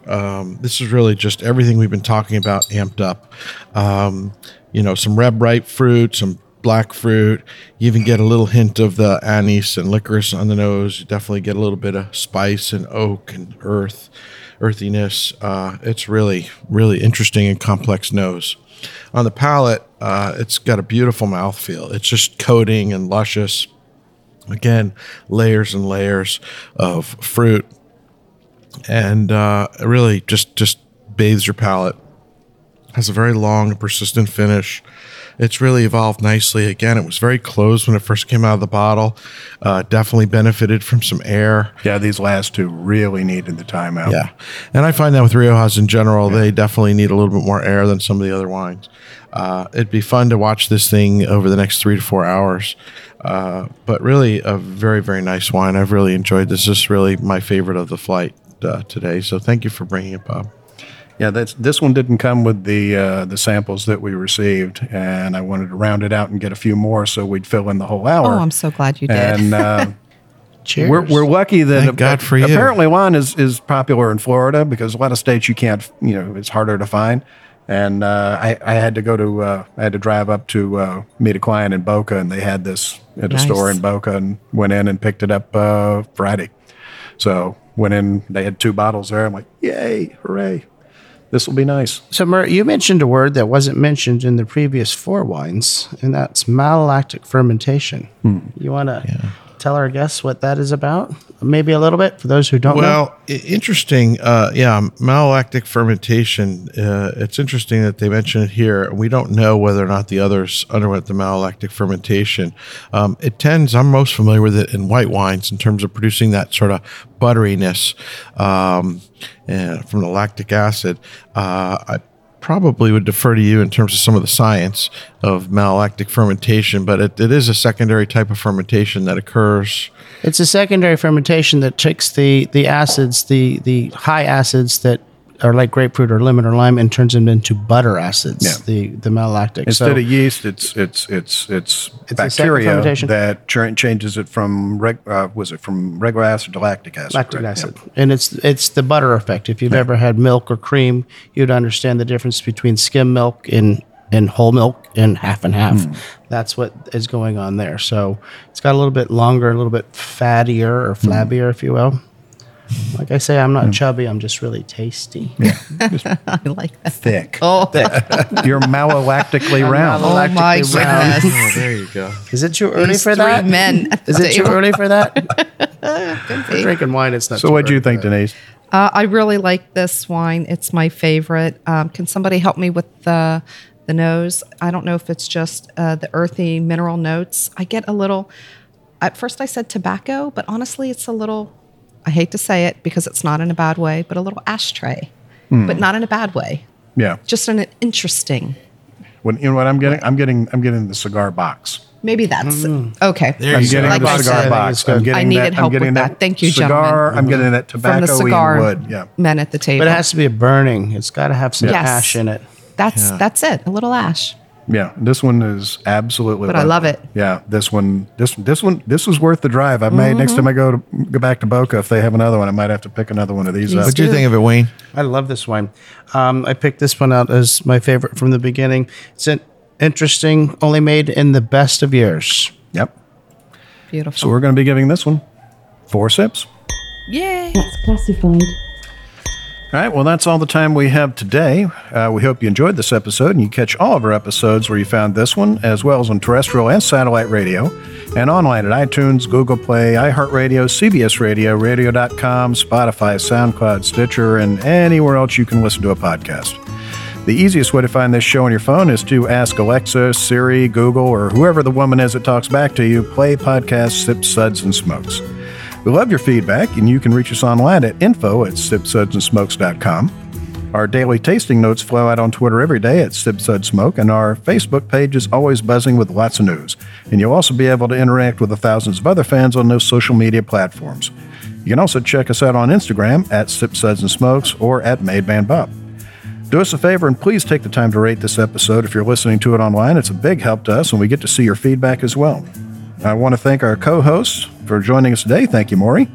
Um, this is really just everything we've been talking about amped up. Um, you know, some red ripe fruit, some black fruit. You even get a little hint of the anise and licorice on the nose. You definitely get a little bit of spice and oak and earth, earthiness. Uh, it's really, really interesting and complex nose. On the palate, uh, it's got a beautiful mouthfeel. It's just coating and luscious. Again, layers and layers of fruit. And uh, it really just, just bathes your palate. Has a very long, persistent finish. It's really evolved nicely. Again, it was very closed when it first came out of the bottle. Uh, definitely benefited from some air. Yeah, these last two really needed the timeout. Yeah, and I find that with Riojas in general, yeah. they definitely need a little bit more air than some of the other wines. Uh, it'd be fun to watch this thing over the next three to four hours. Uh, but really a very, very nice wine. I've really enjoyed this. This is really my favorite of the flight uh, today. So thank you for bringing it, Bob. Yeah, that's, this one didn't come with the uh, the samples that we received, and I wanted to round it out and get a few more so we'd fill in the whole hour. Oh, I'm so glad you did. And uh, Cheers. We're, we're lucky that Thank a, God for apparently you. wine is, is popular in Florida because a lot of states you can't, you know, it's harder to find. And uh, I, I had to go to, uh, I had to drive up to uh, meet a client in Boca, and they had this at a nice. store in Boca, and went in and picked it up uh, Friday. So went in, they had two bottles there. I'm like, yay, hooray. This will be nice. So, Mert, you mentioned a word that wasn't mentioned in the previous four wines, and that's malolactic fermentation. Hmm. You want to yeah. tell our guests what that is about? Maybe a little bit for those who don't well, know. Well, interesting. Uh, yeah, malolactic fermentation. Uh, it's interesting that they mention it here. We don't know whether or not the others underwent the malolactic fermentation. Um, it tends, I'm most familiar with it in white wines in terms of producing that sort of butteriness um, and from the lactic acid. Uh, I probably would defer to you in terms of some of the science of malolactic fermentation, but it, it is a secondary type of fermentation that occurs. It's a secondary fermentation that takes the, the acids, the, the high acids that are like grapefruit or lemon or lime, and turns them into butter acids, yeah. the, the malolactic. Instead so, of yeast, it's it's it's it's, it's bacteria that changes it from reg, uh, was it from regular acid to lactic acid. Lactic right? acid, yeah. And it's it's the butter effect. If you've yeah. ever had milk or cream, you'd understand the difference between skim milk and and whole milk and half and half. Mm. That's what is going on there. So it's got a little bit longer, a little bit fattier or flabbier, mm. if you will. Like I say, I'm not mm. chubby. I'm just really tasty. Yeah. Just I like that. Thick. Oh. Thick. You're malolactically round. Oh, malolactically my goodness. Oh, there you go. Is it too early These for that? Men. Is it too early for that? We're drinking wine. It's not so too what do you think, Denise? Uh, I really like this wine. It's my favorite. Um, can somebody help me with the the nose? I don't know if it's just uh, the earthy mineral notes. I get a little... At first I said tobacco, but honestly it's a little... I hate to say it because it's not in a bad way, but a little ashtray, mm. but not in a bad way. Yeah. Just in an interesting. When you know what I'm getting? I'm getting I'm getting the cigar box. Maybe that's mm. okay. There I'm you getting go. the like cigar I said, box. I'm getting I needed that, help I'm with that. that. Thank you, cigar, gentlemen. I'm getting that tobacco-y wood. Yeah. Men at the table. But it has to be a burning. It's got to have some yes. ash in it. That's yeah. that's it. A little ash. Yeah, this one is absolutely. But lovely. I love it. Yeah, this one, this this one, this was worth the drive I made. Mm-hmm. Next time I go to go back to Boca, if they have another one, I might have to pick another one of these. Please up. What do you think of it, Wayne? I love this wine. Um, I picked this one out as my favorite from the beginning. It's an interesting, only made in the best of years. Yep. Beautiful. So we're going to be giving this one four sips. Yay! That's classified. All right, well, that's all the time we have today. Uh, we hope you enjoyed this episode, and you catch all of our episodes where you found this one, as well as on terrestrial and satellite radio, and online at iTunes, Google Play, iHeartRadio, C B S Radio, radio dot com, Spotify, SoundCloud, Stitcher, and anywhere else you can listen to a podcast. The easiest way to find this show on your phone is to ask Alexa, Siri, Google, or whoever the woman is that talks back to you, play podcasts, sips, suds, and smokes. We love your feedback, and you can reach us online at info at sip suds and smokes dot com. Our daily tasting notes flow out on Twitter every day at sipsudsmoke, and our Facebook page is always buzzing with lots of news. And you'll also be able to interact with the thousands of other fans on those social media platforms. You can also check us out on Instagram at sipsudsandSmokes or at MadeManBob. Do us a favor and please take the time to rate this episode if you're listening to it online. It's a big help to us, and we get to see your feedback as well. I want to thank our co-hosts for joining us today. Thank you, Maury.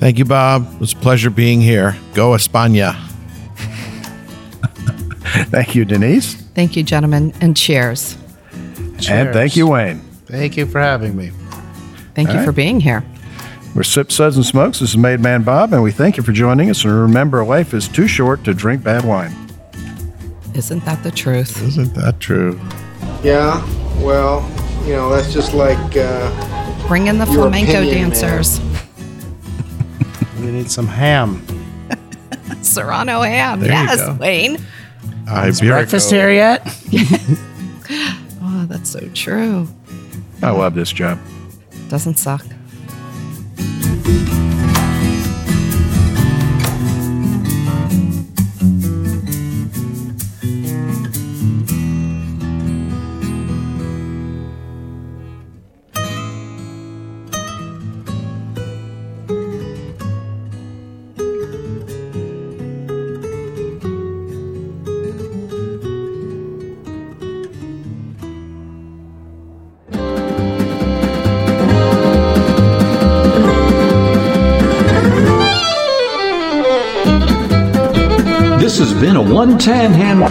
Thank you, Bob. It was a pleasure being here. Go España. Thank you, Denise. Thank you, gentlemen, and cheers. Cheers. And thank you, Wayne. Thank you for having me. Thank All you right. for being here. We're Sip, Suds, and Smokes. This is Made Man Bob, and we thank you for joining us. And remember, life is too short to drink bad wine. Isn't that the truth? Isn't that true? Yeah, well... You know, that's just like uh, bring in the flamenco opinion, dancers. We need some ham. Serrano ham. There yes, Wayne. Is breakfast here yet? Oh, that's so true. I love this job. Doesn't suck. a one-tan-hand